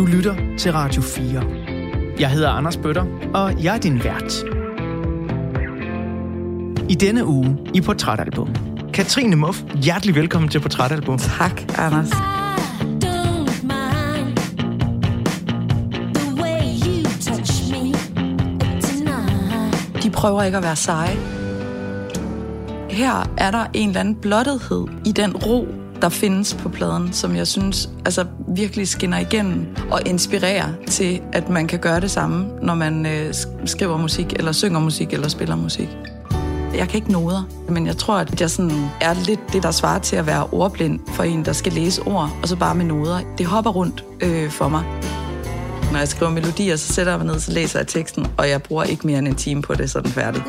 Du lytter til Radio 4. Jeg hedder Anders Bøtter, og jeg er din vært. I denne uge i Portrætalbum. Katrine Muff, hjertelig velkommen til Portrætalbum. Tak, Anders. De prøver ikke at være seje. Her er der en eller anden blottethed i den ro, der findes på pladen, som jeg synes virkelig skinner igennem og inspirerer til, at man kan gøre det samme, når man skriver musik, eller synger musik, eller spiller musik. Jeg kan ikke noder, men jeg tror, at jeg sådan er lidt det, der svarer til at være ordblind for en, der skal læse ord, og så bare med noder. Det hopper rundt for mig. Når jeg skriver melodier, så sætter jeg mig ned, så læser jeg teksten, og jeg bruger ikke mere end en time på det, så er den færdig.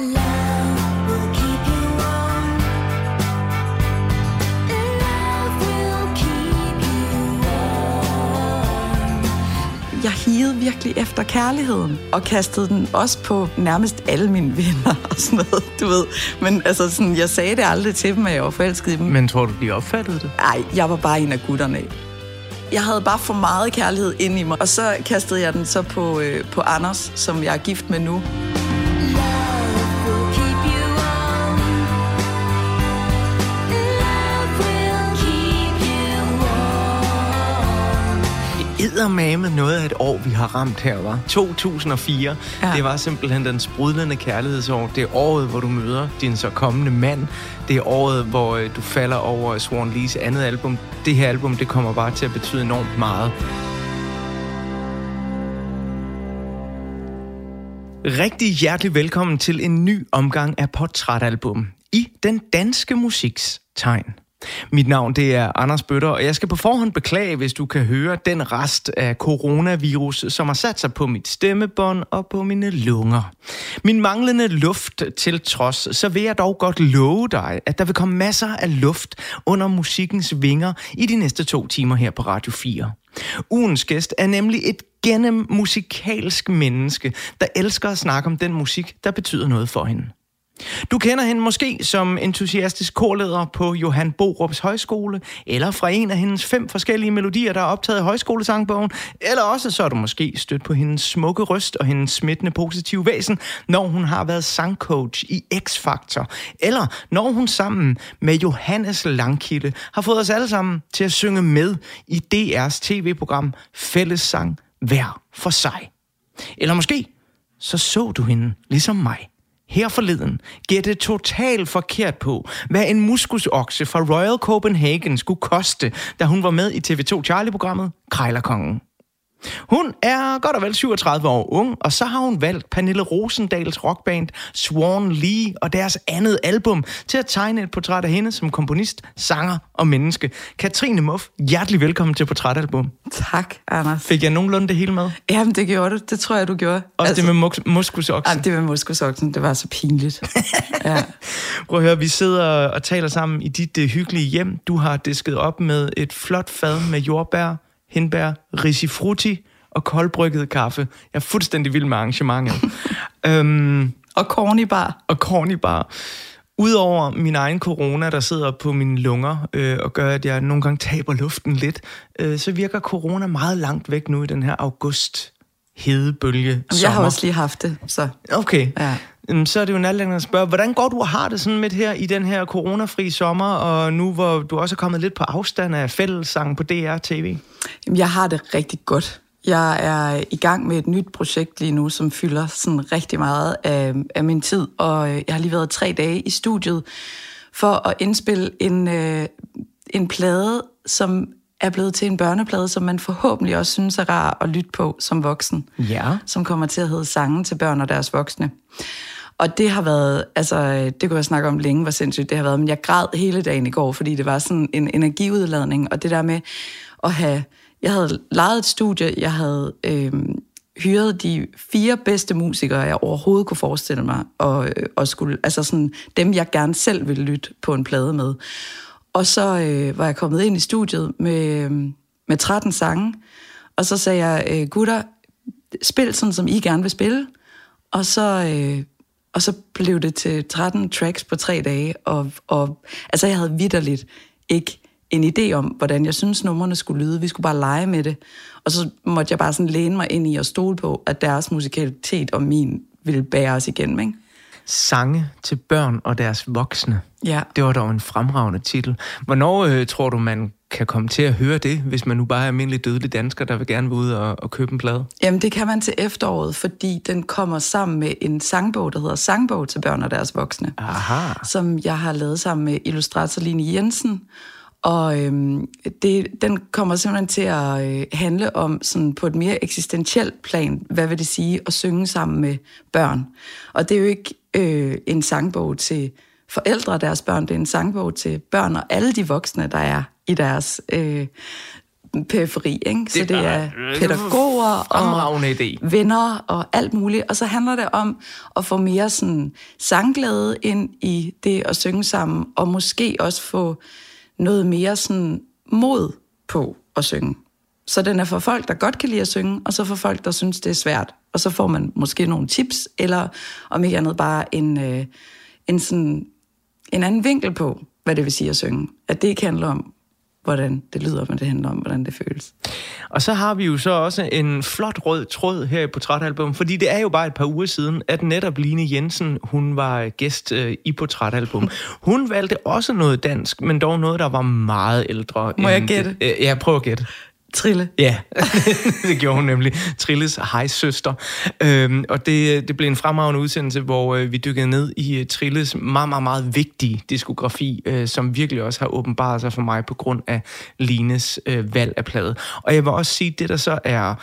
Jeg higede virkelig efter kærligheden, og kastede den også på nærmest alle mine venner og sådan noget, du ved. Men jeg sagde det aldrig til dem, at jeg var forelsket i dem. Men tror du, de opfattede det? Nej, jeg var bare en af gutterne. Jeg havde bare for meget kærlighed inde i mig, og så kastede jeg den så på Anders, som jeg er gift med nu. Eddermame noget af et år, vi har ramt her, var 2004. Ja. Det var simpelthen den sprudlende kærlighedsår. Det er året, hvor du møder din så kommende mand. Det er året, hvor du falder over Swan Lees andet album. Det her album, det kommer bare til at betyde enormt meget. Rigtig hjertelig velkommen til en ny omgang af Portrætalbum i den danske musiks tegn. Mit navn, det er Anders Bøtter, og jeg skal på forhånd beklage, hvis du kan høre den rest af coronavirus, som har sat sig på mit stemmebånd og på mine lunger. Min manglende luft til trods, så vil jeg dog godt love dig, at der vil komme masser af luft under musikkens vinger i de næste 2 timer her på Radio 4. Ugens gæst er nemlig et gennemmusikalsk menneske, der elsker at snakke om den musik, der betyder noget for hende. Du kender hende måske som entusiastisk korleder på Johan Borups Højskole, eller fra en af hendes 5 forskellige melodier, der er optaget i højskolesangbogen, eller også så er du måske stødt på hendes smukke røst og hendes smittende positive væsen, når hun har været sangcoach i X-Factor, eller når hun sammen med Johannes Langkilde har fået os alle sammen til at synge med i DR's tv-program Fællessang hver for sig. Eller måske så du hende ligesom mig. Her forleden gætte totalt forkert på, hvad en muskusokse fra Royal Copenhagen skulle koste, da hun var med i TV2 Charlie-programmet Krejlerkongen. Hun er godt og vel 37 år ung, og så har hun valgt Pernille Rosendals rockband Swan Lee og deres andet album til at tegne et portræt af hende som komponist, sanger og menneske. Katrine Muff, hjertelig velkommen til Portrætalbum. Tak, Anders. Fik jeg nogenlunde det hele med? Jamen, det gjorde du. Det tror jeg, du gjorde. Også det med muskusoksen? Ja, det med muskusoksen, det var så pinligt. Ja. Prøv at høre, vi sidder og taler sammen i dit hyggelige hjem. Du har disket op med et flot fad med jordbær, hindbær, risifrutti og koldbrygget kaffe. Jeg er fuldstændig vild med arrangementet. Og cornybar. Udover min egen corona, der sidder på mine lunger og gør, at jeg nogle gange taber luften lidt, så virker corona meget langt væk nu i den her august hedebølge sommer. Jeg har også lige haft det, så. Okay. Ja. Så er det jo en anledning at spørge, hvordan går du og har det sådan midt her i den her coronafri sommer, og nu hvor du også er kommet lidt på afstand af Fællessang på DR TV? Jeg har det rigtig godt. Jeg er i gang med et nyt projekt lige nu, som fylder sådan rigtig meget af min tid, og jeg har lige været 3 dage i studiet for at indspille en plade, som er blevet til en børneplade, som man forhåbentlig også synes er rar at lytte på som voksen. Ja. Som kommer til at hedde Sange til børn og deres voksne. Og det har været, det kunne jeg snakke om længe, hvor sindssygt det har været, men jeg græd hele dagen i går, fordi det var sådan en energiudladning, og det der med at have, jeg havde lejet et studie, jeg havde hyret de 4 bedste musikere, jeg overhovedet kunne forestille mig, og skulle, dem jeg gerne selv ville lytte på en plade med. Og så var jeg kommet ind i studiet med 13 sange, og så sagde jeg, gutter, spil sådan, som I gerne vil spille. Og så blev det til 13 tracks på 3 dage, og jeg havde vitterligt ikke en idé om, hvordan jeg synes numrene skulle lyde. Vi skulle bare lege med det. Og så måtte jeg bare sådan læne mig ind i og stole på, at deres musikalitet og min ville bære os igennem, ikke? Sange til børn og deres voksne. Ja. Det var dog en fremragende titel. Hvornår tror du, man kan komme til at høre det, hvis man nu bare er almindelig dødelig dansker, der vil gerne vil ud og købe en plade? Jamen, det kan man til efteråret, fordi den kommer sammen med en sangbog, der hedder Sangbog til børn og deres voksne. Aha. Som jeg har lavet sammen med illustrator Line Jensen. Og den kommer simpelthen til at handle om sådan på et mere eksistentielt plan, hvad vil det sige at synge sammen med børn. Og det er jo ikke en sangbog til forældre og deres børn, det er en sangbog til børn og alle de voksne, der er i deres periferi, ikke? Så det er pædagoger og venner og alt muligt. Og så handler det om at få mere sådan sangglæde ind i det at synge sammen, og måske også få noget mere sådan mod på at synge. Så den er for folk, der godt kan lide at synge, og så for folk, der synes, det er svært. Og så får man måske nogle tips, eller om ikke andet bare en anden vinkel på, hvad det vil sige at synge. At det ikke handler om, hvordan det lyder, men det handler om, hvordan det føles. Og så har vi jo så også en flot rød tråd her i Portrætalbum, fordi det er jo bare et par uger siden, at netop Line Jensen, hun var gæst i Portrætalbum. Hun valgte også noget dansk, men dog noget, der var meget ældre. Må jeg gætte? Ja, prøv at gætte. Trille. Ja, det gjorde hun nemlig. Trilles hejsøster. Og det blev en fremragende udsendelse, hvor vi dykkede ned i Trilles meget, meget, meget vigtige diskografi, som virkelig også har åbenbaret sig for mig på grund af Lines valg af plade. Og jeg vil også sige, at det der så er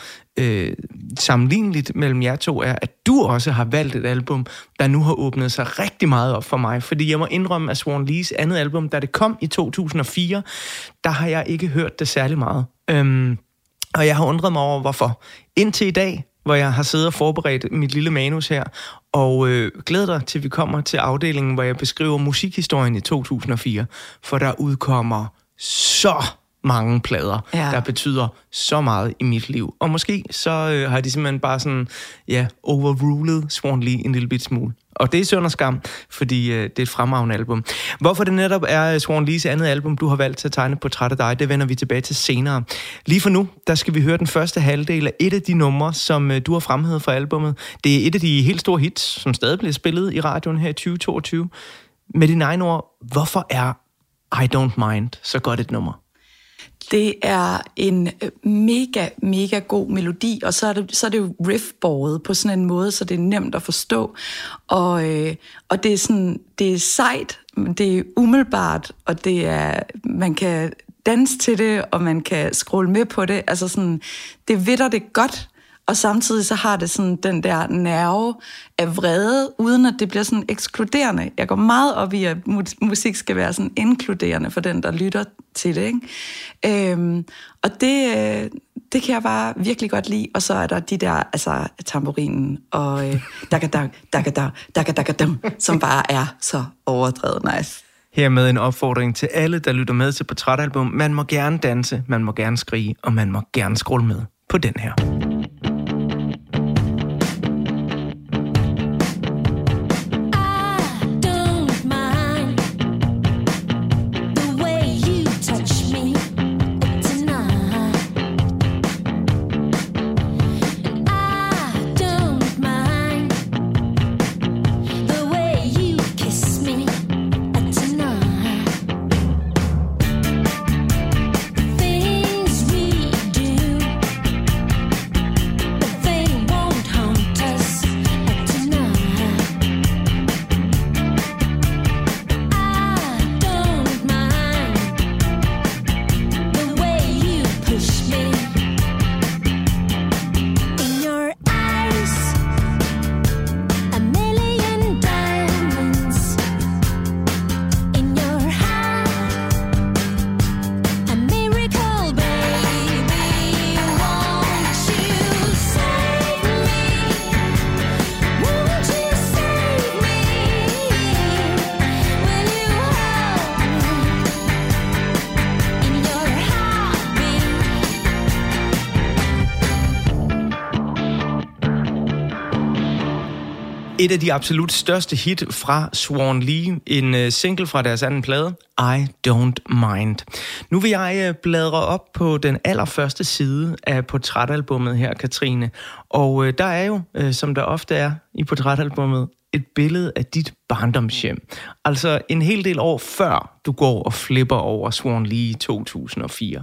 sammenligneligt mellem jer to er, at du også har valgt et album, der nu har åbnet sig rigtig meget op for mig. Fordi jeg må indrømme, at Swan Lees andet album, da det kom i 2004, der har jeg ikke hørt det særlig meget. Og jeg har undret mig over, hvorfor. Indtil i dag, hvor jeg har siddet og forberedt mit lille manus her, og glæder dig til, vi kommer til afdelingen, hvor jeg beskriver musikhistorien i 2004. For der udkommer så mange plader, der betyder så meget i mit liv. Og måske så har de simpelthen bare sådan, overrulet Swan Lee en lille bit smule. Og det er synd og skam, fordi det er et fremragende album. Hvorfor det netop er Swan Lees andet album, du har valgt til at tegne et portræt af dig, det vender vi tilbage til senere. Lige for nu, der skal vi høre den første halvdel af et af de numre, som du har fremhævet fra albumet. Det er et af de helt store hits, som stadig bliver spillet i radioen her i 2022. Med dine egne ord, hvorfor er I Don't Mind så godt et nummer? Det er en mega, mega god melodi, og så er det jo riff-båret på sådan en måde, så det er nemt at forstå. Og det er sådan, det er sejt, det er umiddelbart, og det er, man kan danse til det, og man kan scrolle med på det. Altså sådan, det vitter det godt, og samtidig så har det sådan den der nerve af vrede, uden at det bliver sådan ekskluderende. Jeg går meget op i, at musik skal være sådan inkluderende for den, der lytter til det, ikke? Og det kan jeg bare virkelig godt lide. Og så er der de der, altså tamburinen og dakadang, dakadang, dakadang, som bare er så overdrevet nice. Hermed en opfordring til alle, der lytter med til Portrætalbum. Man må gerne danse, man må gerne skrige, og man må gerne scrolle med på den her. Et af de absolut største hit fra Swan Lee, en single fra deres anden plade, I Don't Mind. Nu vil jeg bladre op på den allerførste side af portrætalbummet her, Katrine. Og der er jo, som der ofte er i portrætalbummet, et billede af dit barndomshjem. Altså en hel del år før du går og flipper over Swan Lee i 2004.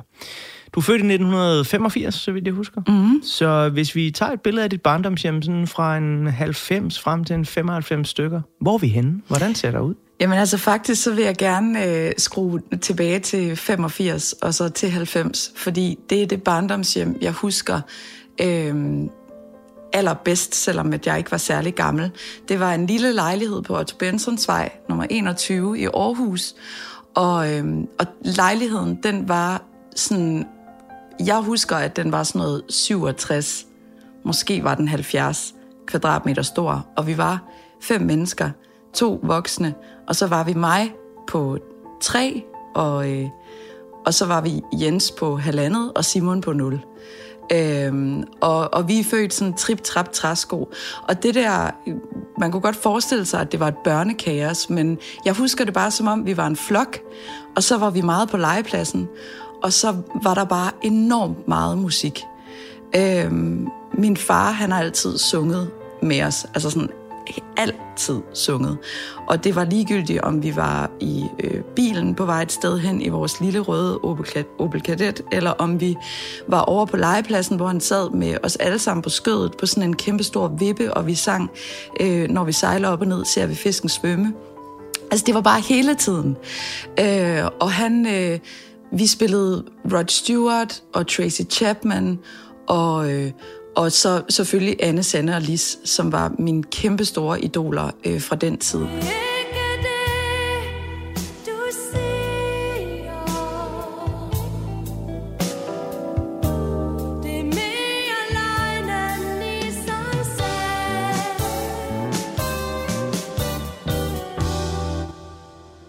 Du er født i 1985, så vidt jeg husker. Mm-hmm. Så hvis vi tager et billede af dit barndomshjem sådan fra en 90 frem til en 95 stykker, hvor er vi henne? Hvordan ser det ud? Jamen altså faktisk, så vil jeg gerne skrue tilbage til 85 og så til 90, fordi det er det barndomshjem, jeg husker allerbedst, selvom jeg ikke var særlig gammel. Det var en lille lejlighed på Otto Benzons Vej, nummer 21 i Aarhus, og lejligheden, den var sådan... Jeg husker, at den var sådan noget 67, måske var den 70 kvadratmeter stor, og vi var 5 mennesker, 2 voksne, og så var vi mig på 3, og så var vi Jens på 1,5 og Simon på 0. Og vi er født sådan trip-trap-træsko. Og det der, man kunne godt forestille sig, at det var et børnekaos, men jeg husker det bare som om, vi var en flok, og så var vi meget på legepladsen, og så var der bare enormt meget musik. Min far, han har altid sunget med os, altså sådan altid sunget. Og det var ligegyldigt, om vi var i bilen på vej et sted hen i vores lille røde Opel Kadett, eller om vi var over på legepladsen, hvor han sad med os alle sammen på skødet, på sådan en kæmpe stor vippe, og vi sang, når vi sejler op og ned, ser vi fisken svømme. Altså det var bare hele tiden. Vi spillede Rod Stewart og Tracy Chapman og så selvfølgelig Anne Sander og Lis, som var mine kæmpe store idoler fra den tid.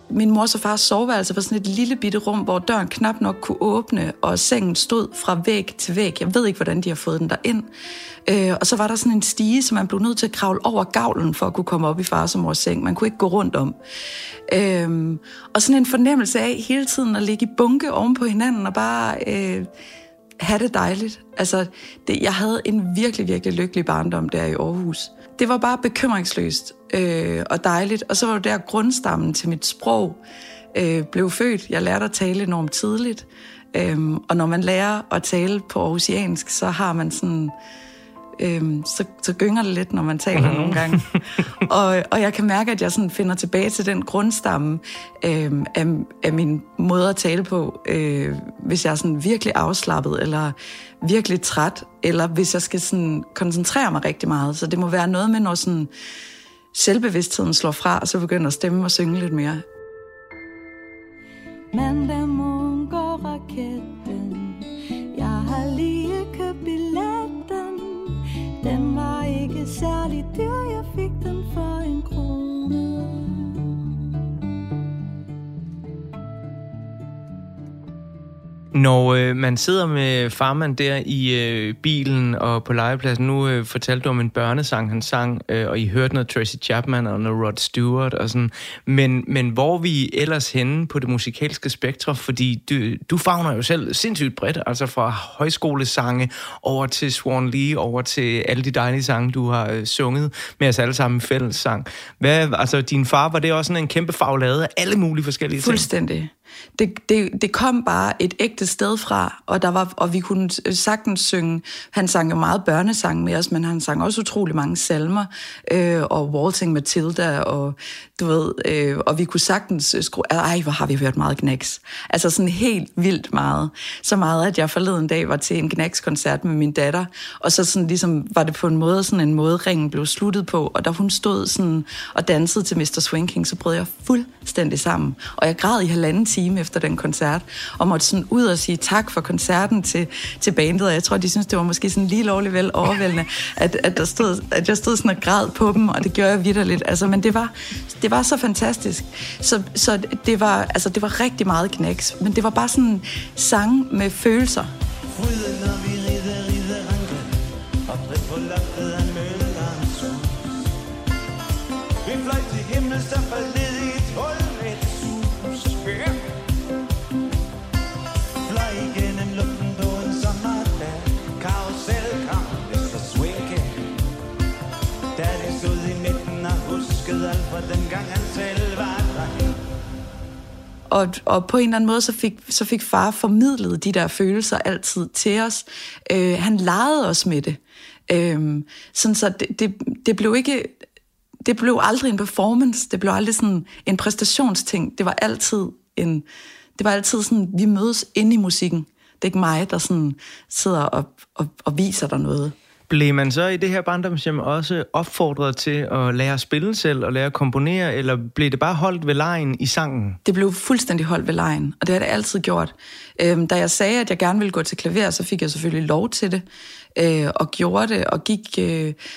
Min mors og fars soveværelse var sådan et lille bitte rum, hvor døren knap nok kunne åbne, og sengen stod fra væg til væg. Jeg ved ikke, hvordan de har fået den derind. Og så var der sådan en stige, så man blev nødt til at kravle over gavlen, for at kunne komme op i fars og mors seng. Man kunne ikke gå rundt om. Og sådan en fornemmelse af hele tiden at ligge i bunke oven på hinanden, og bare have det dejligt. Altså, jeg havde en virkelig, virkelig lykkelig barndom der i Aarhus. Det var bare bekymringsløst og dejligt. Og så var det der grundstammen til mit sprog blev født. Jeg lærte at tale enormt tidligt. Og når man lærer at tale på aarhusiansk, så har man sådan... Så gynger det lidt, når man taler nogle gange. Og jeg kan mærke, at jeg sådan finder tilbage til den grundstamme af min måde at tale på, hvis jeg er sådan virkelig afslappet, eller virkelig træt, eller hvis jeg skal sådan koncentrere mig rigtig meget. Så det må være noget med, når sådan selvbevidstheden slår fra, og så begynder at stemme og synge lidt mere. Mandag morgen går raketten. Jeg har lige købt billetten. Den var ikke særlig dyr, jeg fik den for 1 krone. Når man sidder med farmand der i bilen og på legepladsen, nu fortalte du om en børnesang, han sang, og I hørte noget Tracy Chapman og noget Rod Stewart og sådan, men hvor vi ellers henne på det musikalske spektrum, fordi du favner jo selv sindssygt bredt, altså fra højskolesange over til Swan Lee, over til alle de dejlige sange, du har sunget med os alle sammen i fællessang. Altså din far, var det også sådan en kæmpe faglade af alle mulige forskellige ting? Fuldstændig. Det kom bare et ægte sted fra, og vi kunne sagtens synge. Han sang jo meget børnesange med os, men han sang også utrolig mange salmer, og Waltzing Matilda, og du ved, og vi kunne sagtens hvor har vi hørt meget Gnags. Altså sådan helt vildt meget. Så meget, at jeg forleden dag var til en Gnags-koncert med min datter, og så sådan ligesom var det på en måde, sådan en måde, ringen blev sluttet på, og da hun stod sådan og dansede til Mr. Swing King, så brød jeg fuldstændig sammen, og jeg græd i 1,5 time efter den koncert, og måtte sådan ud og sige tak for koncerten til bandet, og jeg tror, de synes, det var måske sådan lige lovligt vel overvældende, at jeg stod sådan og græd på dem, og det gjorde jeg vitterligt, altså, men det var så fantastisk. Så det var rigtig meget Knæks, men det var bare sådan sang med følelser. En fløj til himmel, så forled i et hul med et sus. Fløj igennem luften på en sommerdag. Karuselkampen så swinge. Da det stod i midten og huskede alt fra dengang han selv var dreng. Og på en eller anden måde, så fik far formidlet de der følelser altid til os. Han legede os med det. Sådan så det blev aldrig en performance, det blev aldrig sådan en præstationsting. Det var altid sådan, vi mødes inde i musikken. Det er ikke mig, der sådan sidder og viser dig noget. Blev man så i det her barndomshjem også opfordret til at lære at spille selv og lære at komponere, eller blev det bare holdt ved legen i sangen? Det blev fuldstændig holdt ved legen, og det har det altid gjort. Da jeg sagde, at jeg gerne ville gå til klaver, så fik jeg selvfølgelig lov til det, og gjorde det, og gik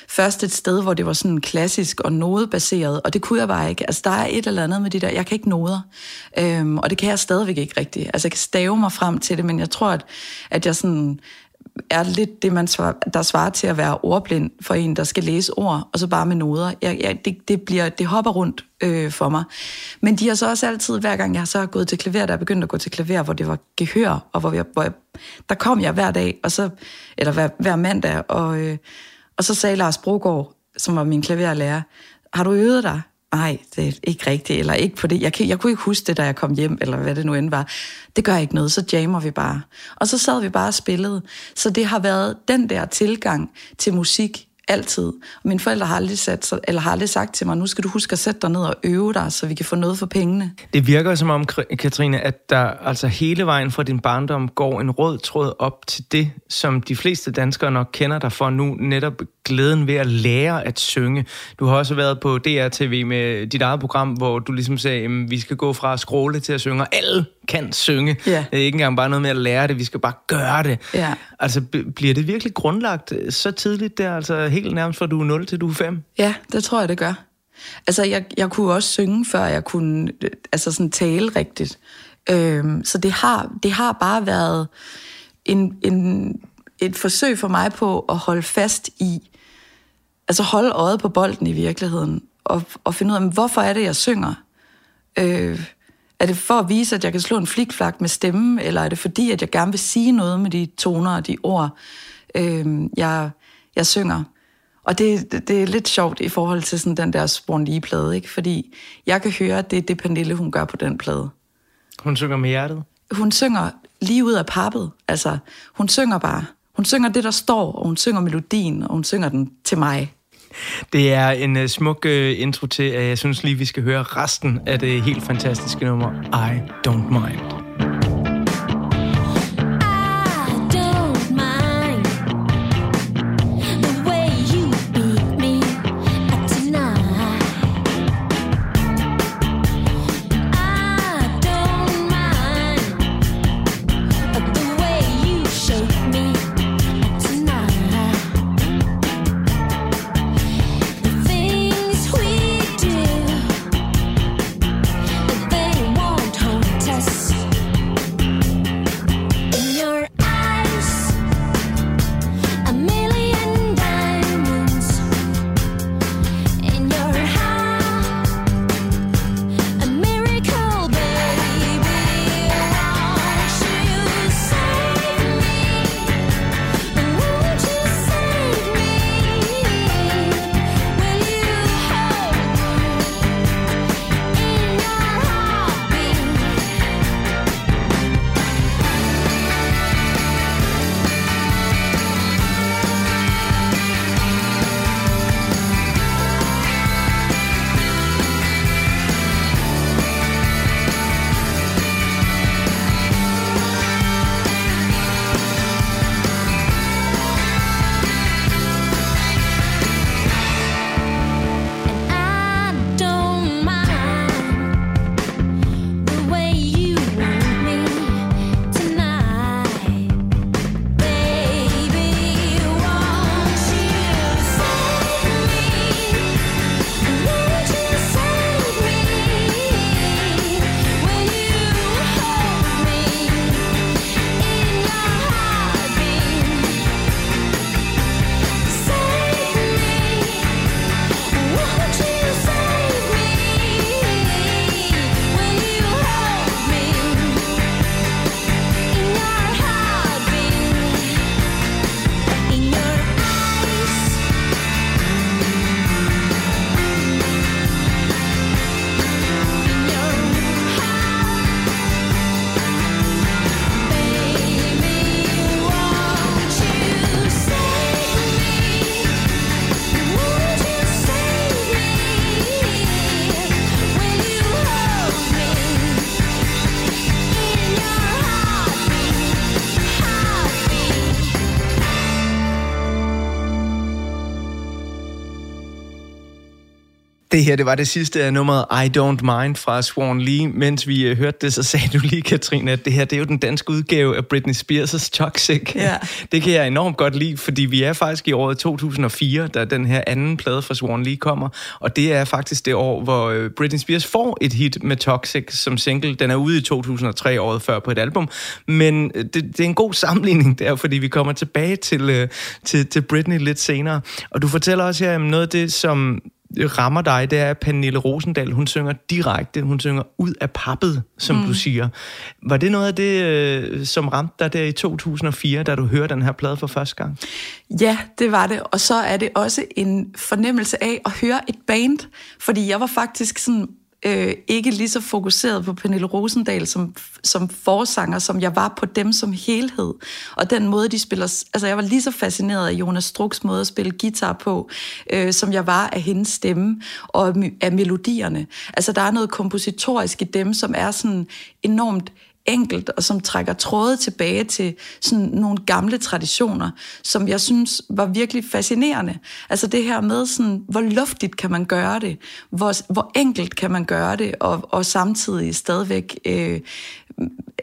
først et sted, hvor det var sådan klassisk og nodebaseret, og det kunne jeg bare ikke. Altså, der er et eller andet med det der, jeg kan ikke noder, og det kan jeg stadigvæk ikke rigtigt. Altså, jeg kan stave mig frem til det, men jeg tror, at jeg sådan er lidt det, man der svarer til at være ordblind for en, der skal læse ord, og så bare med noder. Det hopper rundt for mig. Men de har så også altid, hver gang jeg så har gået til klaver, der er begyndt at gå til klaver, hvor det var gehør, og hvor jeg, der kom jeg hver dag, og så, eller hver mandag, og så sagde Lars Brogaard, som var min klaverlærer, har du øvet dig? Nej, det er ikke rigtigt, eller ikke på det. Jeg kunne ikke huske det, da jeg kom hjem, eller hvad det nu end var. Det gør ikke noget, så jammer vi bare. Og så sad vi bare og spillede. Så det har været den der tilgang til musik altid. Og mine forældre har aldrig sagt til mig, nu skal du huske at sætte dig ned og øve dig, så vi kan få noget for pengene. Det virker som om, Katrine, at der altså hele vejen fra din barndom går en rød tråd op til det, som de fleste danskere nok kender dig for nu, netop glæden ved at lære at synge. Du har også været på DR TV med dit eget program, hvor du ligesom sagde, at vi skal gå fra at skråle til at synge, og alle kan synge. Yeah. Det er ikke engang bare noget med at lære det, vi skal bare gøre det. Yeah. Altså, bliver det virkelig grundlagt så tidligt der, altså helt nærmest fra du er 0 til du er 5? Ja, det tror jeg, det gør. Altså, jeg kunne også synge, før jeg kunne altså sådan tale rigtigt. Så det har bare været et forsøg for mig på at holde fast i, altså holde øjet på bolden i virkeligheden, og finde ud af, hvorfor er det, jeg synger? Er det for at vise, at jeg kan slå en flikflak med stemme, eller er det fordi, at jeg gerne vil sige noget med de toner og de ord, jeg synger? Og det er lidt sjovt i forhold til sådan den der Swan Lee-plade, ikke? Fordi jeg kan høre, at det er det, Pernille, hun gør på den plade. Hun synger med hjertet? Hun synger lige ud af pappet. Altså, hun synger bare. Hun synger det, der står, og hun synger melodien, og hun synger den til mig. Det er en smuk intro til, at jeg synes lige, vi skal høre resten af det helt fantastiske nummer, I Don't Mind. Det her, det var det sidste af nummeret I Don't Mind fra Swan Lee. Mens vi hørte det, så sagde du lige, Katrine, at det her, det er jo den danske udgave af Britney Spears' Toxic. Ja. Det kan jeg enormt godt lide, fordi vi er faktisk i året 2004, da den her anden plade fra Swan Lee kommer. Og det er faktisk det år, hvor Britney Spears får et hit med Toxic som single. Den er ude i 2003, året før, på et album. Men det er en god sammenligning der, fordi vi kommer tilbage til Britney lidt senere. Og du fortæller også her om noget af det, som rammer dig, det er Pernille Rosendal. Hun synger direkte, hun synger ud af pappet, som du siger. Var det noget af det, som ramte dig der i 2004, da du hørte den her plade for første gang? Ja, det var det. Og så er det også en fornemmelse af at høre et band, fordi jeg var faktisk sådan ikke lige så fokuseret på Pernille Rosendal som forsanger, som jeg var på dem som helhed. Og den måde, de spiller... Altså, jeg var lige så fascineret af Jonas Struks måde at spille guitar på, som jeg var af hendes stemme og af melodierne. Altså, der er noget kompositorisk i dem, som er sådan enormt enkelt, og som trækker tråde tilbage til sådan nogle gamle traditioner, som jeg synes var virkelig fascinerende. Altså det her med, sådan, hvor luftigt kan man gøre det, hvor enkelt kan man gøre det, og samtidig stadigvæk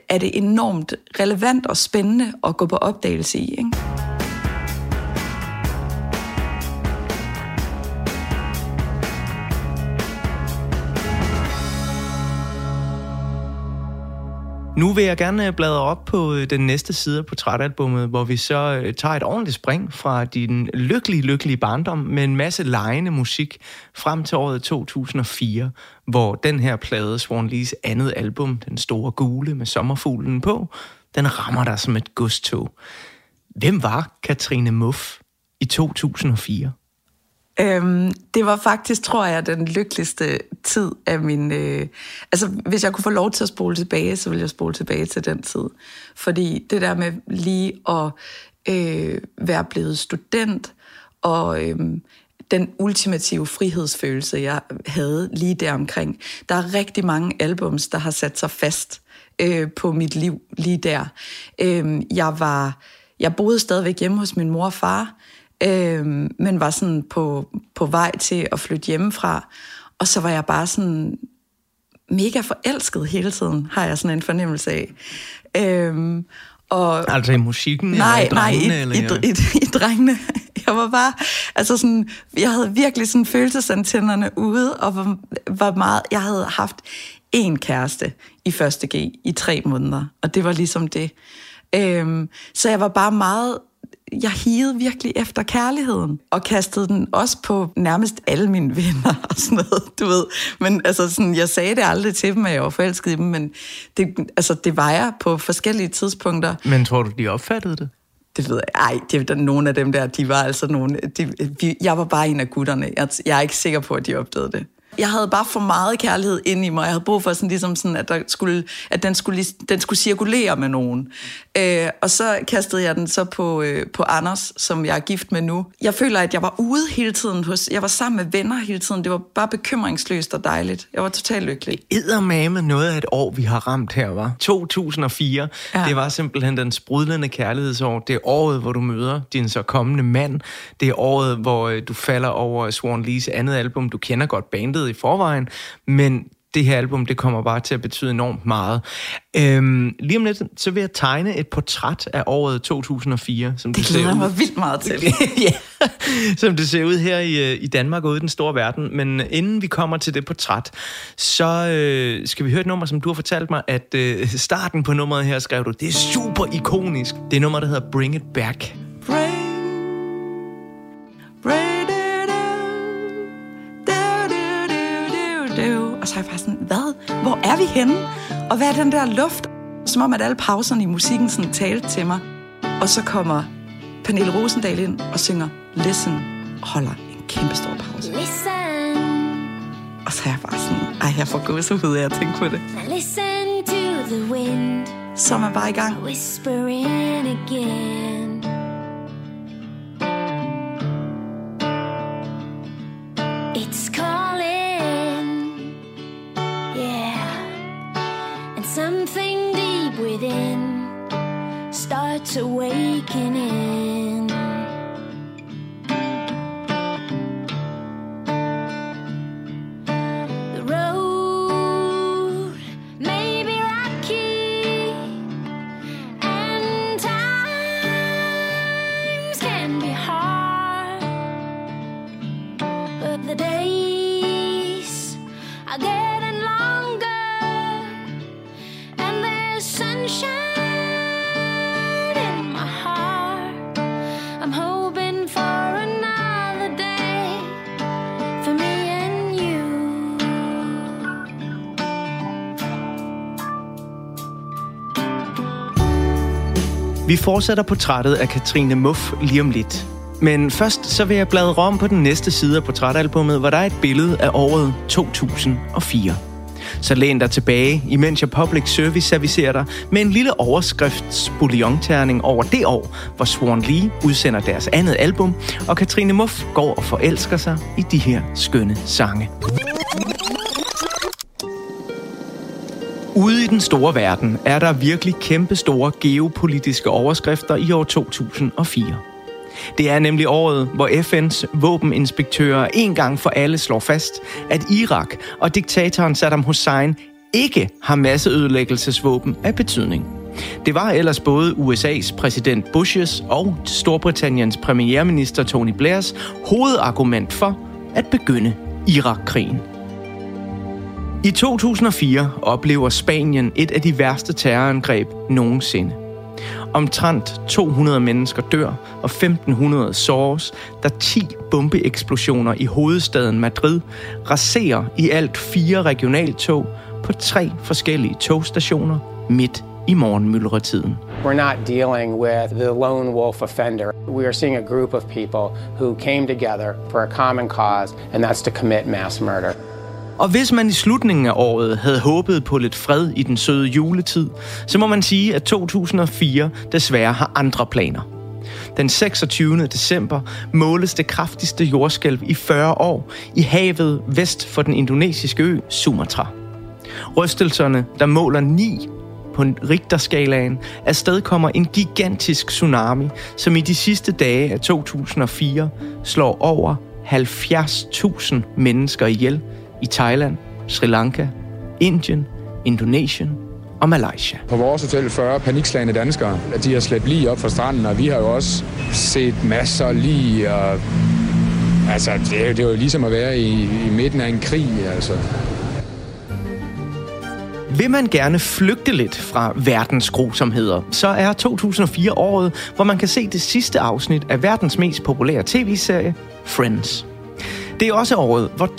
er det enormt relevant og spændende at gå på opdagelse i, ikke? Nu vil jeg gerne bladre op på den næste side af portrætalbummet, hvor vi så tager et ordentligt spring fra din lykkelige barndom med en masse legende musik frem til året 2004, hvor den her plade, Swan Lees andet album, Den Store Gule med sommerfuglen på, den rammer dig som et godstog. Hvem var Katrine Muff i 2004? Det var faktisk, tror jeg, den lykkeligste tid af min... Altså, hvis jeg kunne få lov til at spole tilbage, så ville jeg spole tilbage til den tid. Fordi det der med lige at være blevet student, og den ultimative frihedsfølelse, jeg havde lige deromkring. Der er rigtig mange albums, der har sat sig fast på mit liv lige der. Jeg boede stadigvæk hjemme hos min mor og far, men var sådan på vej til at flytte hjemmefra, og så var jeg bare sådan mega forelsket hele tiden, har jeg sådan en fornemmelse af. Og altså i musikken? Nej, i drengene. Jeg var bare, altså sådan, jeg havde virkelig sådan følelsesantænderne ude, og var meget, jeg havde haft én kæreste i 1.G i 3 måneder, og det var ligesom det. Så jeg var bare meget... Jeg higede virkelig efter kærligheden, og kastede den også på nærmest alle mine venner og sådan noget, du ved. Men altså, sådan, jeg sagde det aldrig til dem, at jeg var forelsket i dem, men det var jeg på forskellige tidspunkter. Men tror du, de opfattede det? Det ved jeg. Ej, det var nogle af dem der, de var altså nogle... Jeg var bare en af gutterne. Jeg er ikke sikker på, at de opdagede det. Jeg havde bare for meget kærlighed ind i mig. Jeg havde brug for sådan ligesom sådan, at den skulle cirkulere med nogen. Og så kastede jeg den så på Anders, som jeg er gift med nu. Jeg føler, at jeg var ude hele tiden. Jeg var sammen med venner hele tiden. Det var bare bekymringsløst og dejligt. Jeg var totalt lykkelig. Eddermame noget af et år, vi har ramt her, var 2004. Ja. Det var simpelthen den sprudlende kærlighedsår. Det er året, hvor du møder din så kommende mand. Det er året, hvor du falder over Swan Lees andet album. Du kender godt bandet i forvejen, men det her album, det kommer bare til at betyde enormt meget. Lige om lidt, så vil jeg tegne et portræt af året 2004. Som det glæder mig vildt meget til. Ja, som det ser ud her i Danmark og ude i den store verden. Men inden vi kommer til det portræt, så skal vi høre et nummer, som du har fortalt mig, at starten på nummeret her skrev du, det er super ikonisk. Det er nummer, der hedder Bring It Back. Og så er jeg bare sådan, hvad? Hvor er vi henne? Og hvad er den der luft? Som om, at alle pauserne i musikken sådan talte til mig. Og så kommer Pernille Rosendal ind og synger Listen. Og holder en kæmpe stor pause. Listen. Og så er jeg bare sådan, ej, jeg får gåsehud af at tænke på det. Så er man bare i gang. Whispering again. It's calling. Something deep within starts awakening. Vi fortsætter portrættet af Katrine Muff lige om lidt. Men først så vil jeg bladre om på den næste side af portrætalbummet, hvor der er et billede af året 2004. Så læn dig tilbage, imens jeg public service servicerer dig med en lille overskriftsbouillonterning over det år, hvor Swan Lee udsender deres andet album, og Katrine Muff går og forelsker sig i de her skønne sange. Ude i den store verden er der virkelig kæmpe store geopolitiske overskrifter i år 2004. Det er nemlig året, hvor FN's våbeninspektører en gang for alle slår fast, at Irak og diktatoren Saddam Hussein ikke har masseødelæggelsesvåben af betydning. Det var ellers både USA's præsident Bushs og Storbritanniens premierminister Tony Blairs hovedargument for at begynde Irakkrigen. I 2004 oplever Spanien et af de værste terrorangreb nogensinde. Omtrent 200 mennesker dør og 1.500 såres, da 10 bombeeksplosioner i hovedstaden Madrid raserer i alt 4 regionaltog på 3 forskellige togstationer midt i morgenmyldretiden. We're not dealing with the lone wolf offender. We are seeing a group of people who came together for a common cause, and that's to commit mass murder. Og hvis man i slutningen af året havde håbet på lidt fred i den søde juletid, så må man sige, at 2004 desværre har andre planer. Den 26. december måles det kraftigste jordskælv i 40 år i havet vest for den indonesiske ø Sumatra. Rystelserne, der måler 9 på Richterskalaen, afstedkommer en gigantisk tsunami, som i de sidste dage af 2004 slår over 70.000 mennesker ihjel, i Thailand, Sri Lanka, Indien, Indonesien og Malaysia. På vores hotel 40 panikslagne danskere, de har slæbt lige op fra stranden, og vi har jo også set masser lige. Og altså, det er jo ligesom at være i midten af en krig, altså. Vil man gerne flygte lidt fra verdens grusomheder, så er 2004 året, hvor man kan se det sidste afsnit af verdens mest populære tv-serie, Friends. Det er også året, hvor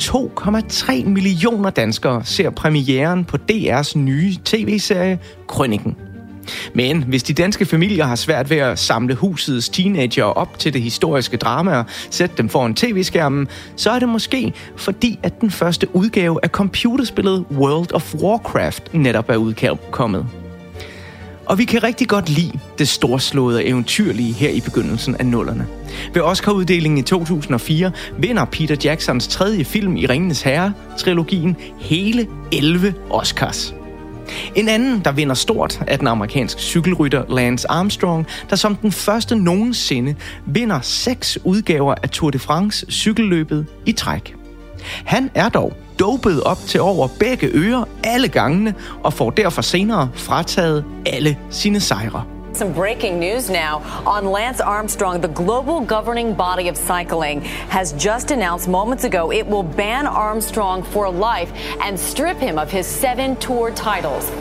2,3 millioner danskere ser premieren på DR's nye tv-serie Krøniken. Men hvis de danske familier har svært ved at samle husets teenagere op til det historiske drama og sætte dem foran tv-skærmen, så er det måske fordi, at den første udgave af computerspillet World of Warcraft netop er udkommet. Og vi kan rigtig godt lide det storslåede og eventyrlige her i begyndelsen af nullerne. Ved Oscar-uddelingen i 2004 vinder Peter Jacksons 3. film i Ringenes Herre-trilogien hele 11 Oscars. En anden, der vinder stort, er den amerikanske cykelrytter Lance Armstrong, der som den første nogensinde vinder 6 udgaver af Tour de France cykelløbet i træk. Han er dog dopet op til over begge ører alle gangene og får derfor senere frataget alle sine sejre. Some breaking news now on Lance Armstrong. The global governing body of cycling has just announced moments ago it will ban Armstrong for life and strip him of his 7 tour titles.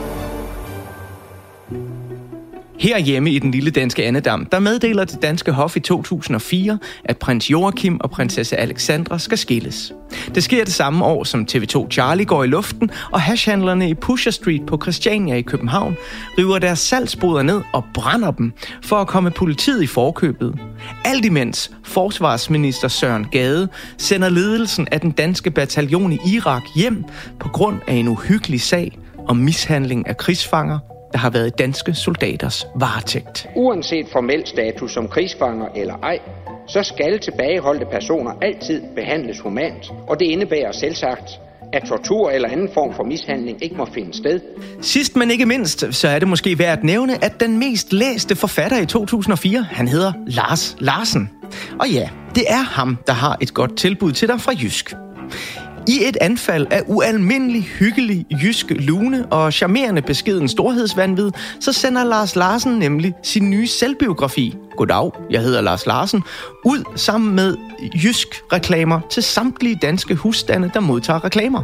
Herhjemme i den lille danske andedam, der meddeler det danske hof i 2004, at prins Joachim og prinsesse Alexandra skal skilles. Det sker det samme år, som TV2 Charlie går i luften, og hashhandlerne i Pusher Street på Christiania i København river deres salgsboder ned og brænder dem for at komme politiet i forkøbet. Alt imens forsvarsminister Søren Gade sender ledelsen af den danske bataljon i Irak hjem på grund af en uhyggelig sag om mishandling af krigsfanger, der har været danske soldaters varetægt. Uanset formel status som krigsfanger eller ej, så skal tilbageholdte personer altid behandles humant, og det indebærer selvsagt, at tortur eller anden form for mishandling ikke må finde sted. Sidst men ikke mindst, så er det måske værd at nævne, at den mest læste forfatter i 2004, han hedder Lars Larsen. Og ja, det er ham, der har et godt tilbud til dig fra Jysk. I et anfald af ualmindelig hyggelig jysk lune og charmerende beskeden storhedsvanvid, så sender Lars Larsen nemlig sin nye selvbiografi, Goddag, jeg hedder Lars Larsen, ud sammen med jysk reklamer til samtlige danske husstande, der modtager reklamer.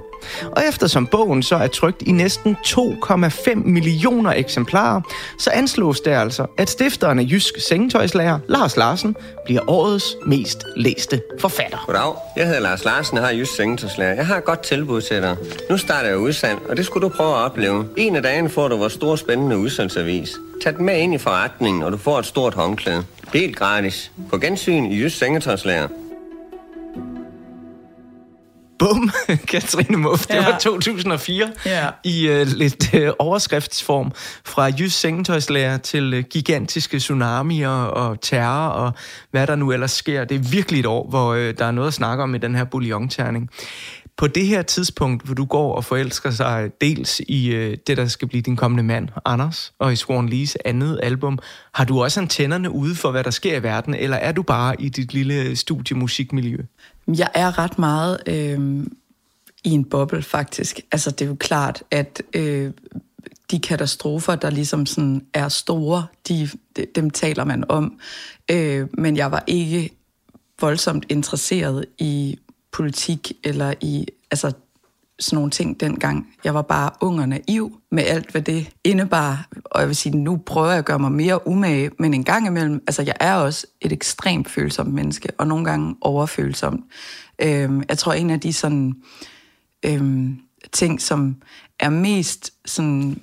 Og eftersom bogen så er trykt i næsten 2,5 millioner eksemplarer, så anslås det altså, at stifteren af Jysk sengetøjslager, Lars Larsen, bliver årets mest læste forfatter. Goddag, jeg hedder Lars Larsen og har Jysk sengetøjslager. Jeg har et godt tilbud til dig. Nu starter jeg udsalg, og det skulle du prøve at opleve. En af dagen får du vores store spændende udsalgsavis. tage den med ind i forretningen, når du får et stort håndklæde. Helt gratis. På gensyn i Jysk sengetøjslager. Bum, Katrine Muff. Det var 2004 i lidt overskriftsform. Fra Jysk sengetøjslager til gigantiske tsunamier og terror og hvad der nu ellers sker. Det er virkelig et år, hvor der er noget at snakke om i den her bouillonterning. På det her tidspunkt, hvor du går og forelsker sig dels i det, der skal blive din kommende mand, Anders, og i Swan Lees andet album, har du også antennerne ude for, hvad der sker i verden, eller er du bare i dit lille studiemusikmiljø? Jeg er ret meget i en boble, faktisk. Altså, det er jo klart, at de katastrofer, der ligesom sådan er store, dem taler man om. Men jeg var ikke voldsomt interesseret i politik eller i sådan nogle ting dengang. Jeg var bare ung og naiv med alt, hvad det indebar. Og jeg vil sige, nu prøver jeg at gøre mig mere umage, men en gang imellem, jeg er også et ekstremt følsomt menneske, og nogle gange overfølsomt. Jeg tror, en af de sådan ting, som er mest sådan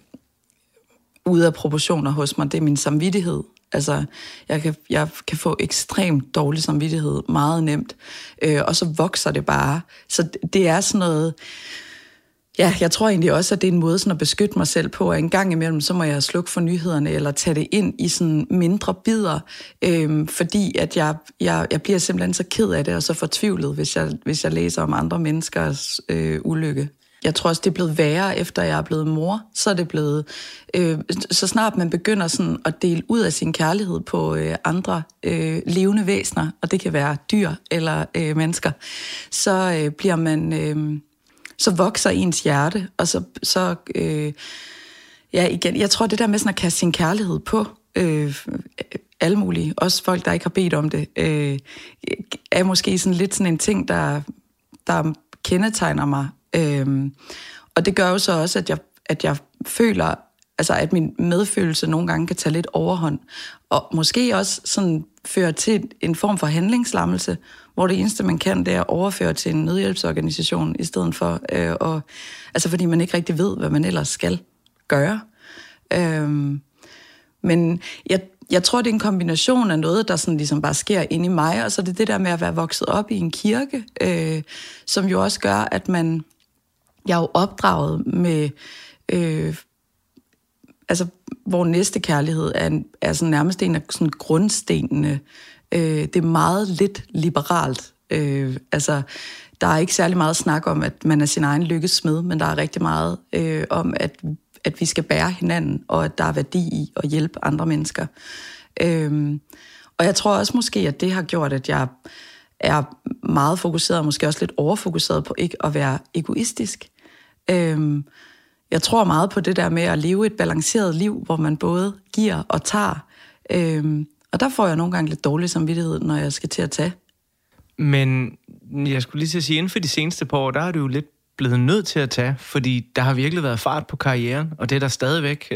ude af proportioner hos mig, det er min samvittighed. Altså, jeg kan få ekstremt dårlig samvittighed meget nemt, og så vokser det bare. Så det er sådan noget... Ja, jeg tror egentlig også, at det er en måde sådan at beskytte mig selv på, at en gang imellem, så må jeg slukke for nyhederne, eller tage det ind i sådan mindre bidder, fordi at jeg bliver simpelthen så ked af det, og så fortvivlet, hvis jeg læser om andre menneskers ulykke. Jeg tror også, det er blevet værre, efter jeg er blevet mor. Så er det blevet... så snart man begynder sådan at dele ud af sin kærlighed på andre levende væsener, og det kan være dyr eller mennesker, så bliver man... så vokser ens hjerte, og så igen, jeg tror, det der med sådan at kaste sin kærlighed på... alle mulige, også folk, der ikke har bedt om det, er måske sådan lidt sådan en ting, der kendetegner mig. Og det gør jo så også, at jeg føler, at min medfølelse nogle gange kan tage lidt overhånd, og måske også sådan fører til en form for handlingslammelse, hvor det eneste, man kan, det er at overføre til en nødhjælpsorganisation i stedet for, og, fordi man ikke rigtig ved, hvad man ellers skal gøre. Men jeg tror, det er en kombination af noget, der sådan ligesom bare sker inde i mig, og så er det der med at være vokset op i en kirke, som jo også gør, at man... Jeg er jo opdraget med, hvor næste kærlighed er sådan nærmest en af sådan grundstenene. Det er meget lidt liberalt. Der er ikke særlig meget snak om, at man er sin egen lykkesmed, men der er rigtig meget om, at vi skal bære hinanden, og at der er værdi i at hjælpe andre mennesker. Og jeg tror også måske, at det har gjort, at jeg er meget fokuseret, og måske også lidt overfokuseret på ikke at være egoistisk. Jeg tror meget på det der med at leve et balanceret liv, hvor man både giver og tager. Og der får jeg nogle gange lidt dårlig samvittighed, når jeg skal til at tage. Men jeg skulle lige til at sige, inden for de seneste par år, der har du jo lidt blevet nødt til at tage, fordi der har virkelig været fart på karrieren, og det er der stadigvæk.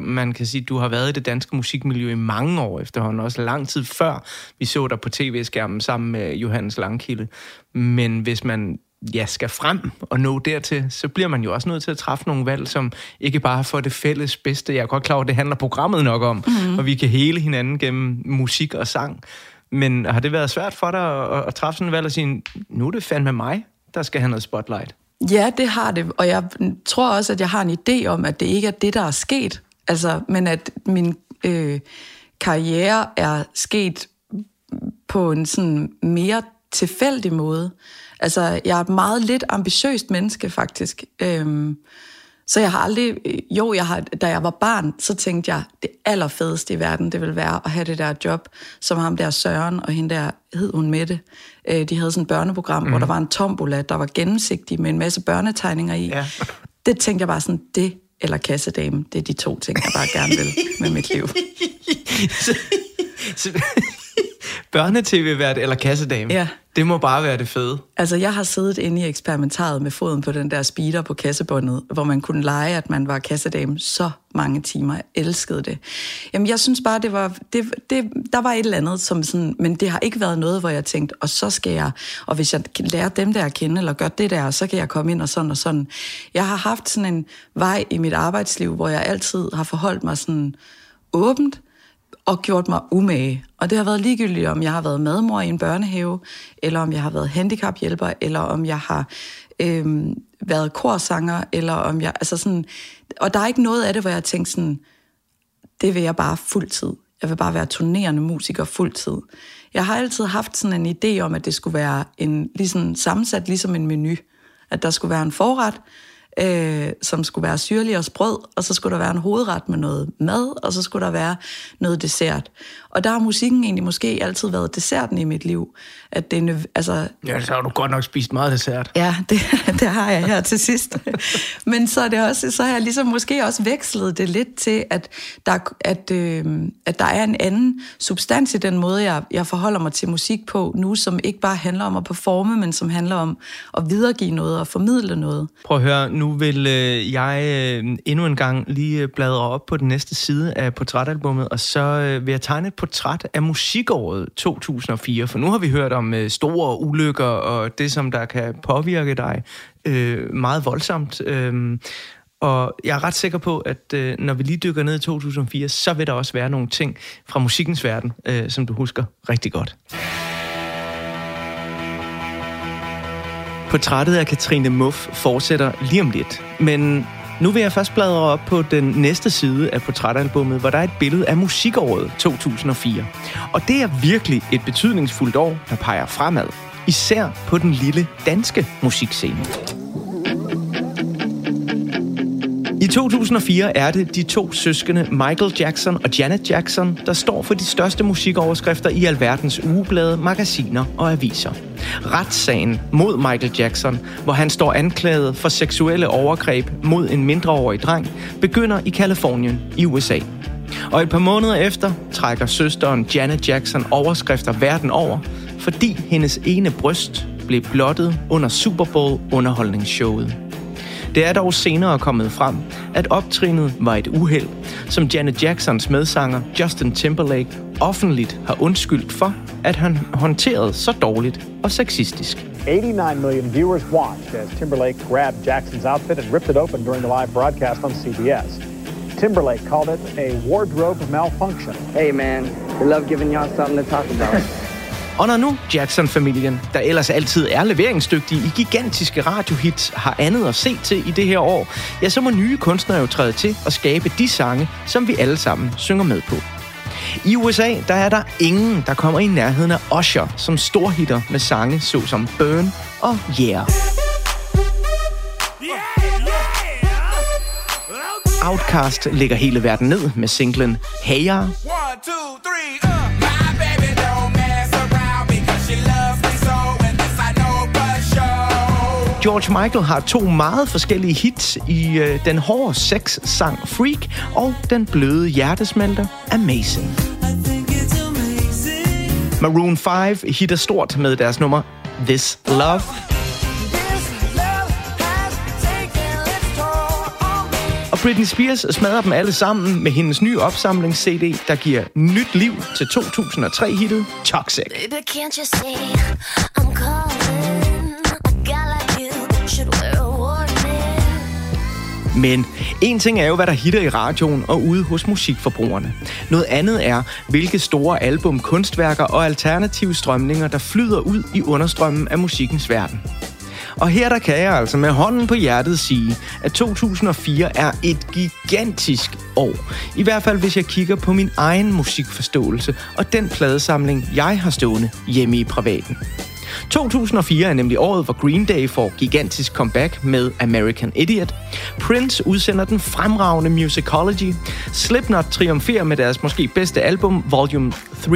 Man kan sige, at du har været i det danske musikmiljø i mange år efterhånden, også lang tid før vi så dig på tv-skærmen sammen med Johannes Langkilde. Men hvis man skal frem og nå dertil, så bliver man jo også nødt til at træffe nogle valg, som ikke bare for det fælles bedste. Jeg er godt klar over, at det handler programmet nok om, og vi kan hele hinanden gennem musik og sang. Men har det været svært for dig at træffe sådan et valg og sige, nu er det fandme mig, der skal have noget spotlight? Ja, det har det, og jeg tror også, at jeg har en idé om, at det ikke er det, der er sket, men at min karriere er sket på en sådan mere tilfældig måde. Jeg er et meget lidt ambitiøst menneske, faktisk. Så jeg har aldrig... Da jeg var barn, så tænkte jeg, det allerfedeste i verden, det ville være at have det der job, som ham der Søren og hende der, hed hun Mette. De havde sådan et børneprogram, hvor der var en tombola, der var gennemsigtig med en masse børnetegninger i. Ja. Det tænkte jeg bare sådan, det eller kassedamen, det er de to ting, jeg bare gerne vil med mit liv. Børnetv-vært eller kassedame, det må bare være det fede. Jeg har siddet inde i eksperimentaret med foden på den der speeder på kassebåndet, hvor man kunne lege, at man var kassedame så mange timer. Jeg elskede det. Jamen, jeg synes bare, det var... der var et eller andet, som sådan... Men det har ikke været noget, hvor jeg tænkte, og så skal jeg... Og hvis jeg lærer dem der at kende, eller gør det der, så kan jeg komme ind og sådan og sådan. Jeg har haft sådan en vej i mit arbejdsliv, hvor jeg altid har forholdt mig sådan... åbent og gjort mig umage. Og det har været ligegyldigt, om jeg har været madmor i en børnehave, eller om jeg har været handicaphjælper, eller om jeg har været korsanger, eller om jeg... Altså sådan, og der er ikke noget af det, hvor jeg har tænkt sådan, det vil jeg bare fuldtid. Jeg vil bare være turnerende musiker fuldtid. Jeg har altid haft sådan en idé om, at det skulle være en, ligesom, sammensat ligesom en menu. At der skulle være en forret, som skulle være syrlig og sprød, og så skulle der være en hovedret med noget mad, og så skulle der være noget dessert. Og der har musikken egentlig måske altid været desserten i mit liv. At det, altså, ja, så har du godt nok spist meget dessert. Ja, det har jeg her til sidst. Men så, er det også, så har jeg ligesom måske også vekslet det lidt til, at der er en anden substans i den måde, jeg forholder mig til musik på nu, som ikke bare handler om at performe, men som handler om at videregive noget og formidle noget. Prøv at høre, nu vil jeg endnu en gang lige bladre op på den næste side af portrætalbummet, og så vil jeg tegne et portræt af musikåret 2004, for nu har vi hørt om store ulykker og det, som der kan påvirke dig meget voldsomt. Og jeg er ret sikker på, at når vi lige dykker ned i 2004, så vil der også være nogle ting fra musikkens verden, som du husker rigtig godt. Portrættet af Katrine Muff fortsætter lige om lidt, men nu vil jeg først bladre op på den næste side af portrætalbummet, hvor der er et billede af musikåret 2004. Og det er virkelig et betydningsfuldt år, der peger fremad, især på den lille danske musikscene. I 2004 er det de to søskende Michael Jackson og Janet Jackson, der står for de største musikoverskrifter i alverdens ugeblade, magasiner og aviser. Retssagen mod Michael Jackson, hvor han står anklaget for seksuelle overgreb mod en mindreårig dreng, begynder i Californien i USA. Og et par måneder efter trækker søsteren Janet Jackson overskrifter verden over, fordi hendes ene bryst blev blottet under Super Bowl-underholdningsshowet. Det er dog senere kommet frem, at optrinet var et uheld, som Janet Jacksons medsanger Justin Timberlake offentligt har undskyldt for, at han håndterede så dårligt og sexistisk. 89 million viewers watched as Timberlake grabbed Jackson's outfit and ripped it open during the live broadcast on CBS. Timberlake called it a wardrobe malfunction. Hey man, we love giving y'all something to talk about. Og når nu Jackson-familien, der ellers altid er leveringsdygtige i gigantiske radiohits, har andet at se til i det her år, ja, så må nye kunstnere jo træde til at skabe de sange, som vi alle sammen synger med på. I USA, der er der ingen, der kommer i nærheden af Usher, som storhitter med sange såsom Burn og Yeah. Outkast lægger hele verden ned med singlen Hey Ya. George Michael har to meget forskellige hits i den hårde sex-sang Freak og den bløde hjertesmelter Amazing. Maroon 5 hitter stort med deres nummer This Love. Og Britney Spears smadrer dem alle sammen med hendes nye opsamlings-CD, der giver nyt liv til 2003-hittet Toxic. Men en ting er jo, hvad der hitter i radioen og ude hos musikforbrugerne. Noget andet er, hvilke store album, kunstværker og alternative strømninger, der flyder ud i understrømmen af musikkens verden. Og her der kan jeg altså med hånden på hjertet sige, at 2004 er et gigantisk år. I hvert fald hvis jeg kigger på min egen musikforståelse og den pladesamling, jeg har stående hjemme i privaten. 2004 er nemlig året, hvor Green Day får gigantisk comeback med American Idiot. Prince udsender den fremragende Musicology. Slipknot triumferer med deres måske bedste album, Volume 3,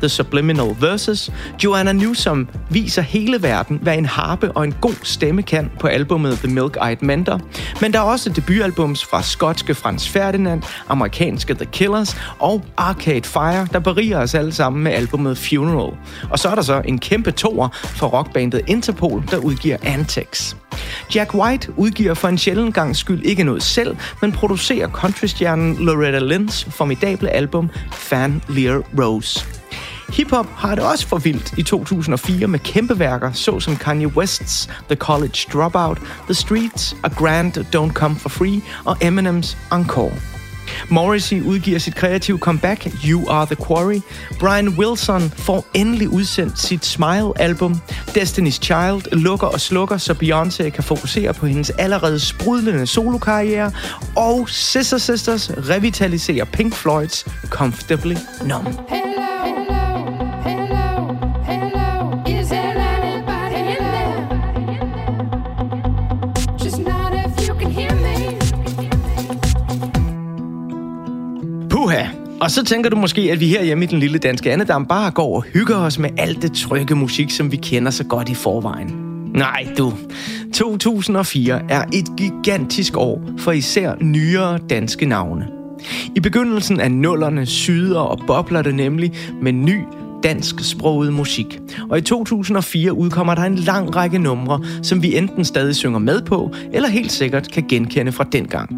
The Subliminal Verses. Joanna Newsom viser hele verden, hvad en harpe og en god stemme kan på albumet The Milk-Eyed Mentor. Men der er også debutalbums fra skotske Franz Ferdinand, amerikanske The Killers og Arcade Fire, der beriger os alle sammen med albumet Funeral. Og så er der så en kæmpe toer for rockbandet Interpol, der udgiver Antex. Jack White udgiver for en sjælden gang skyld ikke noget selv, men producerer countrystjernen Loretta Lynn's formidable album Fan Lear Rose. Hip-hop har det også for vildt i 2004 med kæmpeværker såsom Kanye West's The College Dropout, The Streets, A Grand Don't Come For Free og Eminem's Encore. Morrissey udgiver sit kreative comeback, You Are The Quarry. Brian Wilson får endelig udsendt sit Smile-album. Destiny's Child lukker og slukker, så Beyoncé kan fokusere på hendes allerede sprudlende solokarriere. Og Sister Sisters revitaliserer Pink Floyds Comfortably Numb. Og så tænker du måske, at vi herhjemme i den lille danske andedam bare går og hygger os med alt det trygge musik, som vi kender så godt i forvejen. Nej, du. 2004 er et gigantisk år for især nyere danske navne. I begyndelsen af nullerne syder og bobler det nemlig med ny dansksproget musik. Og i 2004 udkommer der en lang række numre, som vi enten stadig synger med på, eller helt sikkert kan genkende fra dengang.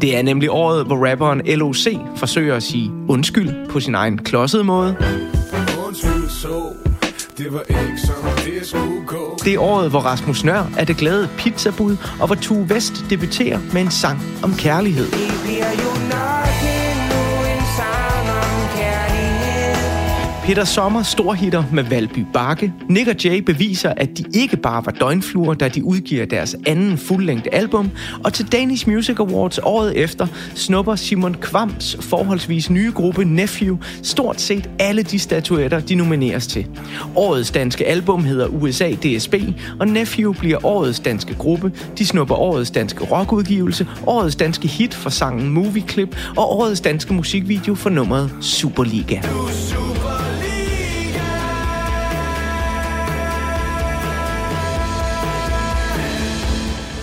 Det er nemlig året, hvor rapperen LOC forsøger at sige undskyld på sin egen klodsede måde. Det er året, hvor Rasmus Nør er det glade pizzabud, og hvor Tue West debuterer med en sang om kærlighed. Peter Sommer storhitter med Valby Bakke. Nick og Jay beviser, at de ikke bare var døgnfluer, da de udgiver deres anden fuldlængde album. Og til Danish Music Awards året efter snupper Simon Kvams forholdsvis nye gruppe Nephew stort set alle de statuetter, de nomineres til. Årets danske album hedder USA DSB, og Nephew bliver årets danske gruppe. De snupper årets danske rockudgivelse, årets danske hit for sangen Movie Clip og årets danske musikvideo for nummeret Superliga.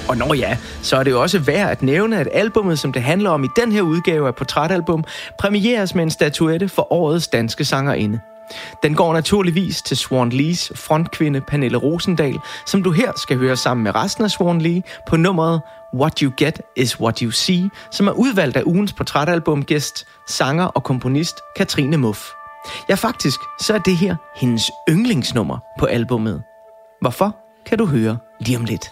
Og når ja, så er det jo også værd at nævne, at albummet, som det handler om i den her udgave af Portrætalbum, premieres med en statuette for årets danske sangerinde. Den går naturligvis til Swan Lees frontkvinde Pernille Rosendal, som du her skal høre sammen med resten af Swan Lee på nummeret What You Get Is What You See, som er udvalgt af ugens portrætalbumgæst, sanger og komponist Katrine Muff. Ja, faktisk, så er det her hendes yndlingsnummer på albummet. Hvorfor kan du høre lige om lidt.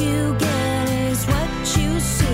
You get is what you see.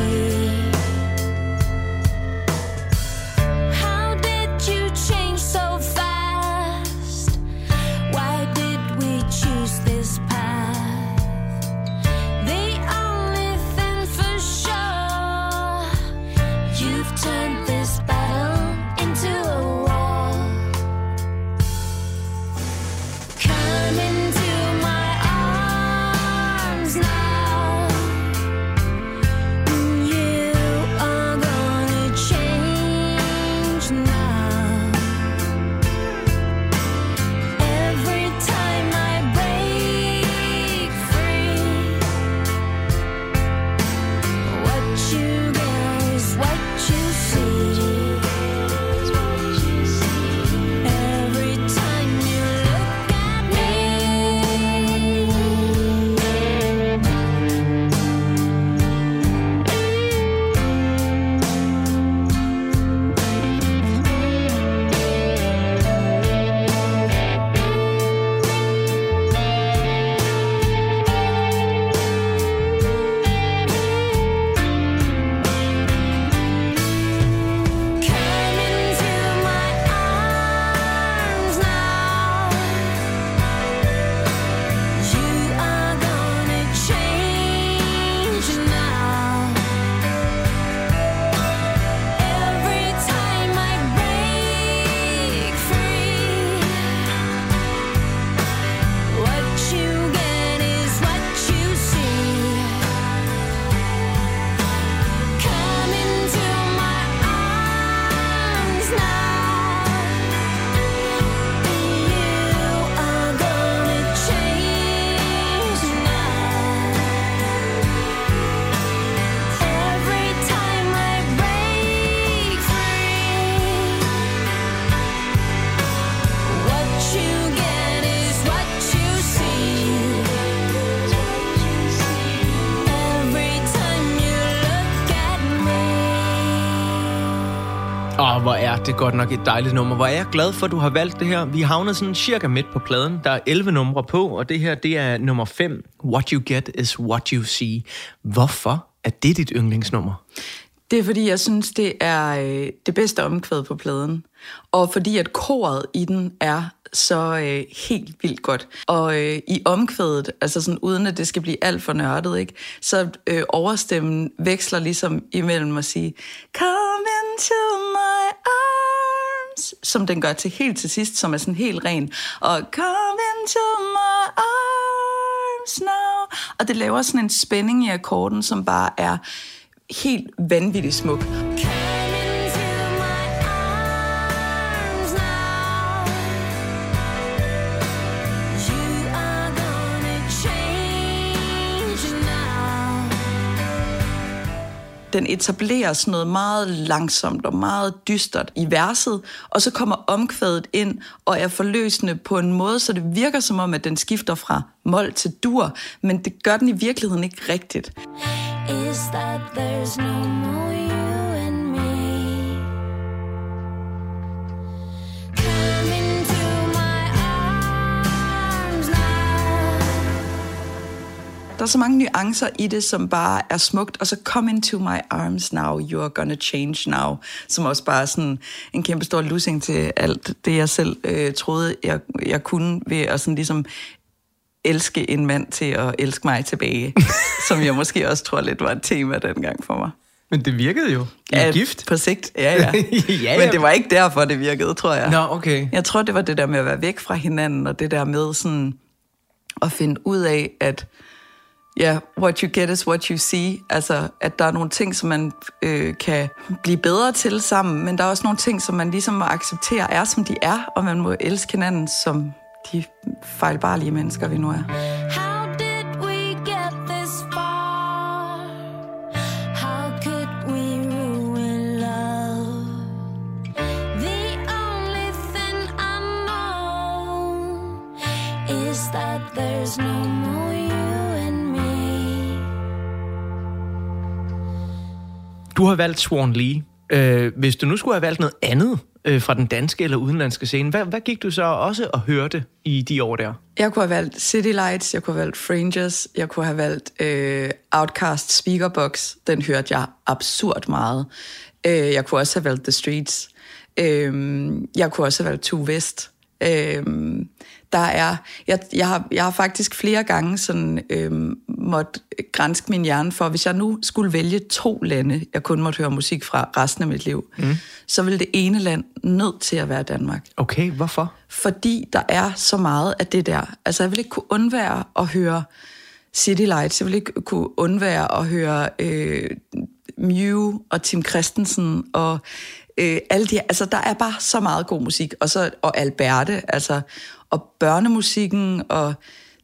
Åh, hvor er det godt nok et dejligt nummer. Hvor er jeg glad for, at du har valgt det her. Vi havner sådan cirka midt på pladen. Der er 11 numre på, og det her, det er nummer 5. What You Get Is What You See. Hvorfor er det dit yndlingsnummer? Det er, fordi jeg synes, det er det bedste omkvæd på pladen. Og fordi at koret i den er så helt vildt godt. Og i omkvædet, altså sådan uden at det skal blive alt for nørdet, ikke? Så overstemmen veksler ligesom imellem at sige Come into my arms, som den gør til helt til sidst, som er sådan helt ren. Og Come into my arms now. Og det laver sådan en spænding i akkorden, som bare er helt vanvittigt smuk. Den etablerer sådan noget meget langsomt og meget dystert i verset, og så kommer omkvædet ind og er forløsende på en måde, så det virker som om, at den skifter fra mol til dur, men det gør den i virkeligheden ikke rigtigt. Is that there's no more you and me. Come into my arms now. Der er så mange nuancer i det, som bare er smukt. Og så come into my arms now, you're gonna change now. Som også bare er sådan en kæmpe stor lussing til alt det, jeg selv troede, jeg kunne ved at sådan ligesom elske en mand til at elske mig tilbage, som jeg måske også tror lidt var et tema dengang for mig. Men det virkede jo. Ja, gift. På sigt, ja. Ja. Men det var ikke derfor, det virkede, tror jeg. Nå, okay. Jeg tror, det var det der med at være væk fra hinanden, og det der med sådan at finde ud af, at ja, what you get is what you see. Altså, at der er nogle ting, som man kan blive bedre til sammen, men der er også nogle ting, som man ligesom må acceptere er, som de er, og man må elske hinanden som de fejlbarlige mennesker, vi nu er. How did we get this far? How could we ruin love? The only thing I know is that there's no more you and me. Du har valgt Swan Lee. Hvis du nu skulle have valgt noget andet fra den danske eller udenlandske scene, hvad gik du så også og hørte i de år der? Jeg kunne have valgt City Lights, jeg kunne have valgt Frangers, jeg kunne have valgt Outkast Speakerbox, den hørte jeg absurd meget. Jeg kunne også have valgt The Streets. Jeg kunne også have valgt Two West. Jeg har faktisk flere gange sådan, måtte granske min hjerne for, hvis jeg nu skulle vælge 2 lande, jeg kun måtte høre musik fra resten af mit liv, så ville det ene land nødt til at være Danmark. Okay, hvorfor? Fordi der er så meget af det der. Altså, jeg ville ikke kunne undvære at høre City Lights, jeg ville ikke kunne undvære at høre Mew og Tim Christensen og alle de, altså, der er bare så meget god musik. Og Alberte, altså, og børnemusikken, og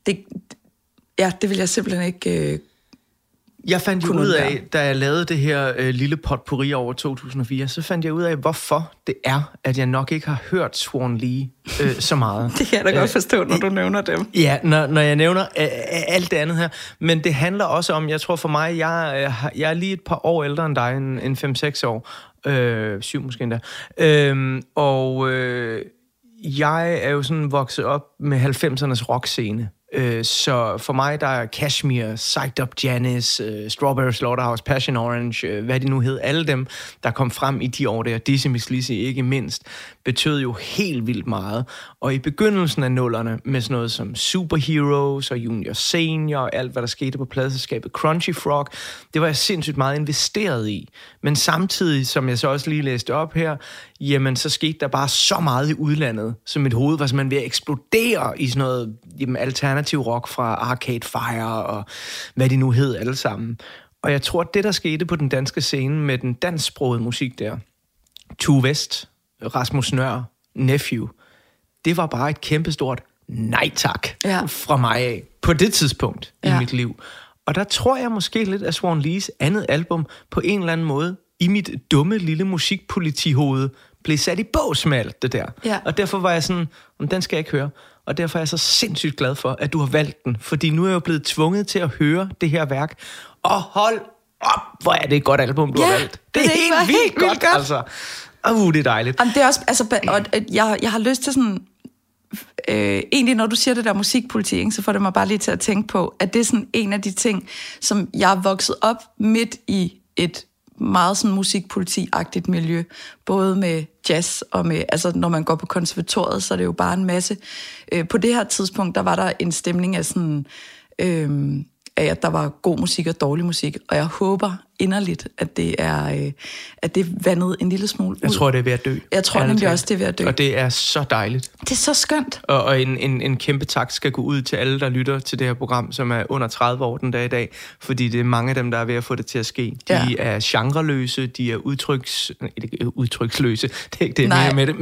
det vil jeg simpelthen ikke Jeg fandt jo ud af, da jeg lavede det her lille potpourri over 2004, så fandt jeg ud af, hvorfor det er, at jeg nok ikke har hørt Swan Lee så meget. Det kan jeg da godt forstå, når du nævner dem. Ja, når jeg nævner alt det andet her. Men det handler også om, jeg tror for mig, jeg er lige et par år ældre end dig, en 5-6 år. 7 måske endda. Jeg er jo sådan vokset op med 90'ernes rockscene. Så for mig, der er Kashmir, Psyched Up Janis, Strawberry Slaughterhouse, Passion Orange, hvad de nu hed, alle dem, der kom frem i de år der, Dizzy Miss Lizzy ikke mindst, betød jo helt vildt meget. Og i begyndelsen af 00'erne, med sådan noget som Superheroes og Junior Senior og alt, hvad der skete på pladeselskabet Crunchy Frog, det var jeg sindssygt meget investeret i. Men samtidig, som jeg så også lige læste op her, jamen så skete der bare så meget i udlandet, så mit hoved var simpelthen ved at eksplodere i sådan noget alternativ rock fra Arcade Fire og hvad de nu hed alle sammen. Og jeg tror, det der skete på den danske scene med den dansksprogede musik der, Tue West, Rasmus Nør, Nephew, det var bare et kæmpestort nej tak fra mig af på det tidspunkt i mit liv. Og der tror jeg måske lidt, at Swan Lees andet album på en eller anden måde i mit dumme lille musikpolitihoved blev sat i bås med alt det der. Ja. Og derfor var jeg sådan, den skal jeg ikke høre. Og derfor er jeg så sindssygt glad for, at du har valgt den. Fordi nu er jeg jo blevet tvunget til at høre det her værk. Og hold hvor er det et godt album, du har valgt. Det er helt vildt godt, altså. Det er dejligt. Jamen, det er også, altså, jeg har lyst til sådan... egentlig, når du siger det der musikpolitik, ikke, så får det mig bare lige til at tænke på, at det er sådan en af de ting, som jeg er vokset op midt i et meget sådan musikpoliti-agtigt miljø, både med jazz og med, altså når man går på konservatoriet, så er det jo bare en masse. På det her tidspunkt, der var der en stemning af sådan, af at der var god musik og dårlig musik, og jeg håber inderligt, at det er, at det er vandet en lille smule ud. Jeg tror, det er ved at dø. Jeg tror nemlig også, det er ved at dø. Og det er så dejligt. Det er så skønt. Og en kæmpe tak skal gå ud til alle, der lytter til det her program, som er under 30 år den dag i dag, fordi det er mange af dem, der er ved at få det til at ske. De er genreløse, de er udtryksløse, det er ikke det, jeg med det,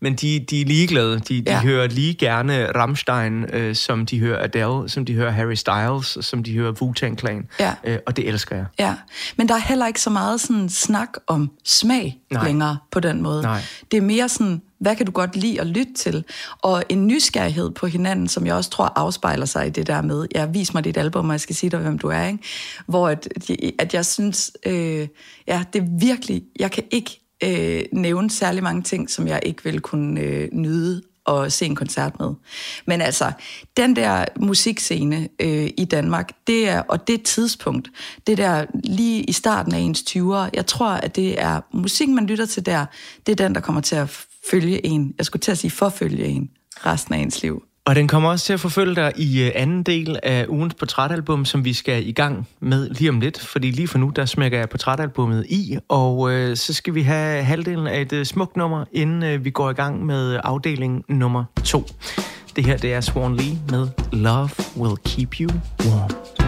men de er ligeglade. De hører lige gerne Rammstein, som de hører Adele, som de hører Harry Styles, som de hører Wu-Tang Clan, og det elsker jeg. Ja. Men der er heller ikke så meget sådan snak om smag længere på den måde. Nej. Det er mere sådan, hvad kan du godt lide at lytte til? Og en nysgerrighed på hinanden, som jeg også tror afspejler sig i det der med, vis mig dit album, og jeg skal sige dig, hvem du er, ikke? Hvor at jeg synes, det er virkelig, jeg kan ikke nævne særlig mange ting, som jeg ikke vil kunne nyde og se en koncert med. Men altså, den der musikscene i Danmark, det er, og det tidspunkt, det der lige i starten af ens 20'ere, jeg tror, at det er musik, man lytter til der, det er den, der kommer til at følge en. Jeg skulle til at sige forfølge en resten af ens liv. Og den kommer også til at forfølge dig i anden del af ugens portrætalbum, som vi skal i gang med lige om lidt. Fordi lige for nu, der smækker jeg portrætalbummet i, og så skal vi have halvdelen af et smukt nummer, inden vi går i gang med afdeling nummer 2. Det her, det er Swan Lee med Love Will Keep You Warm.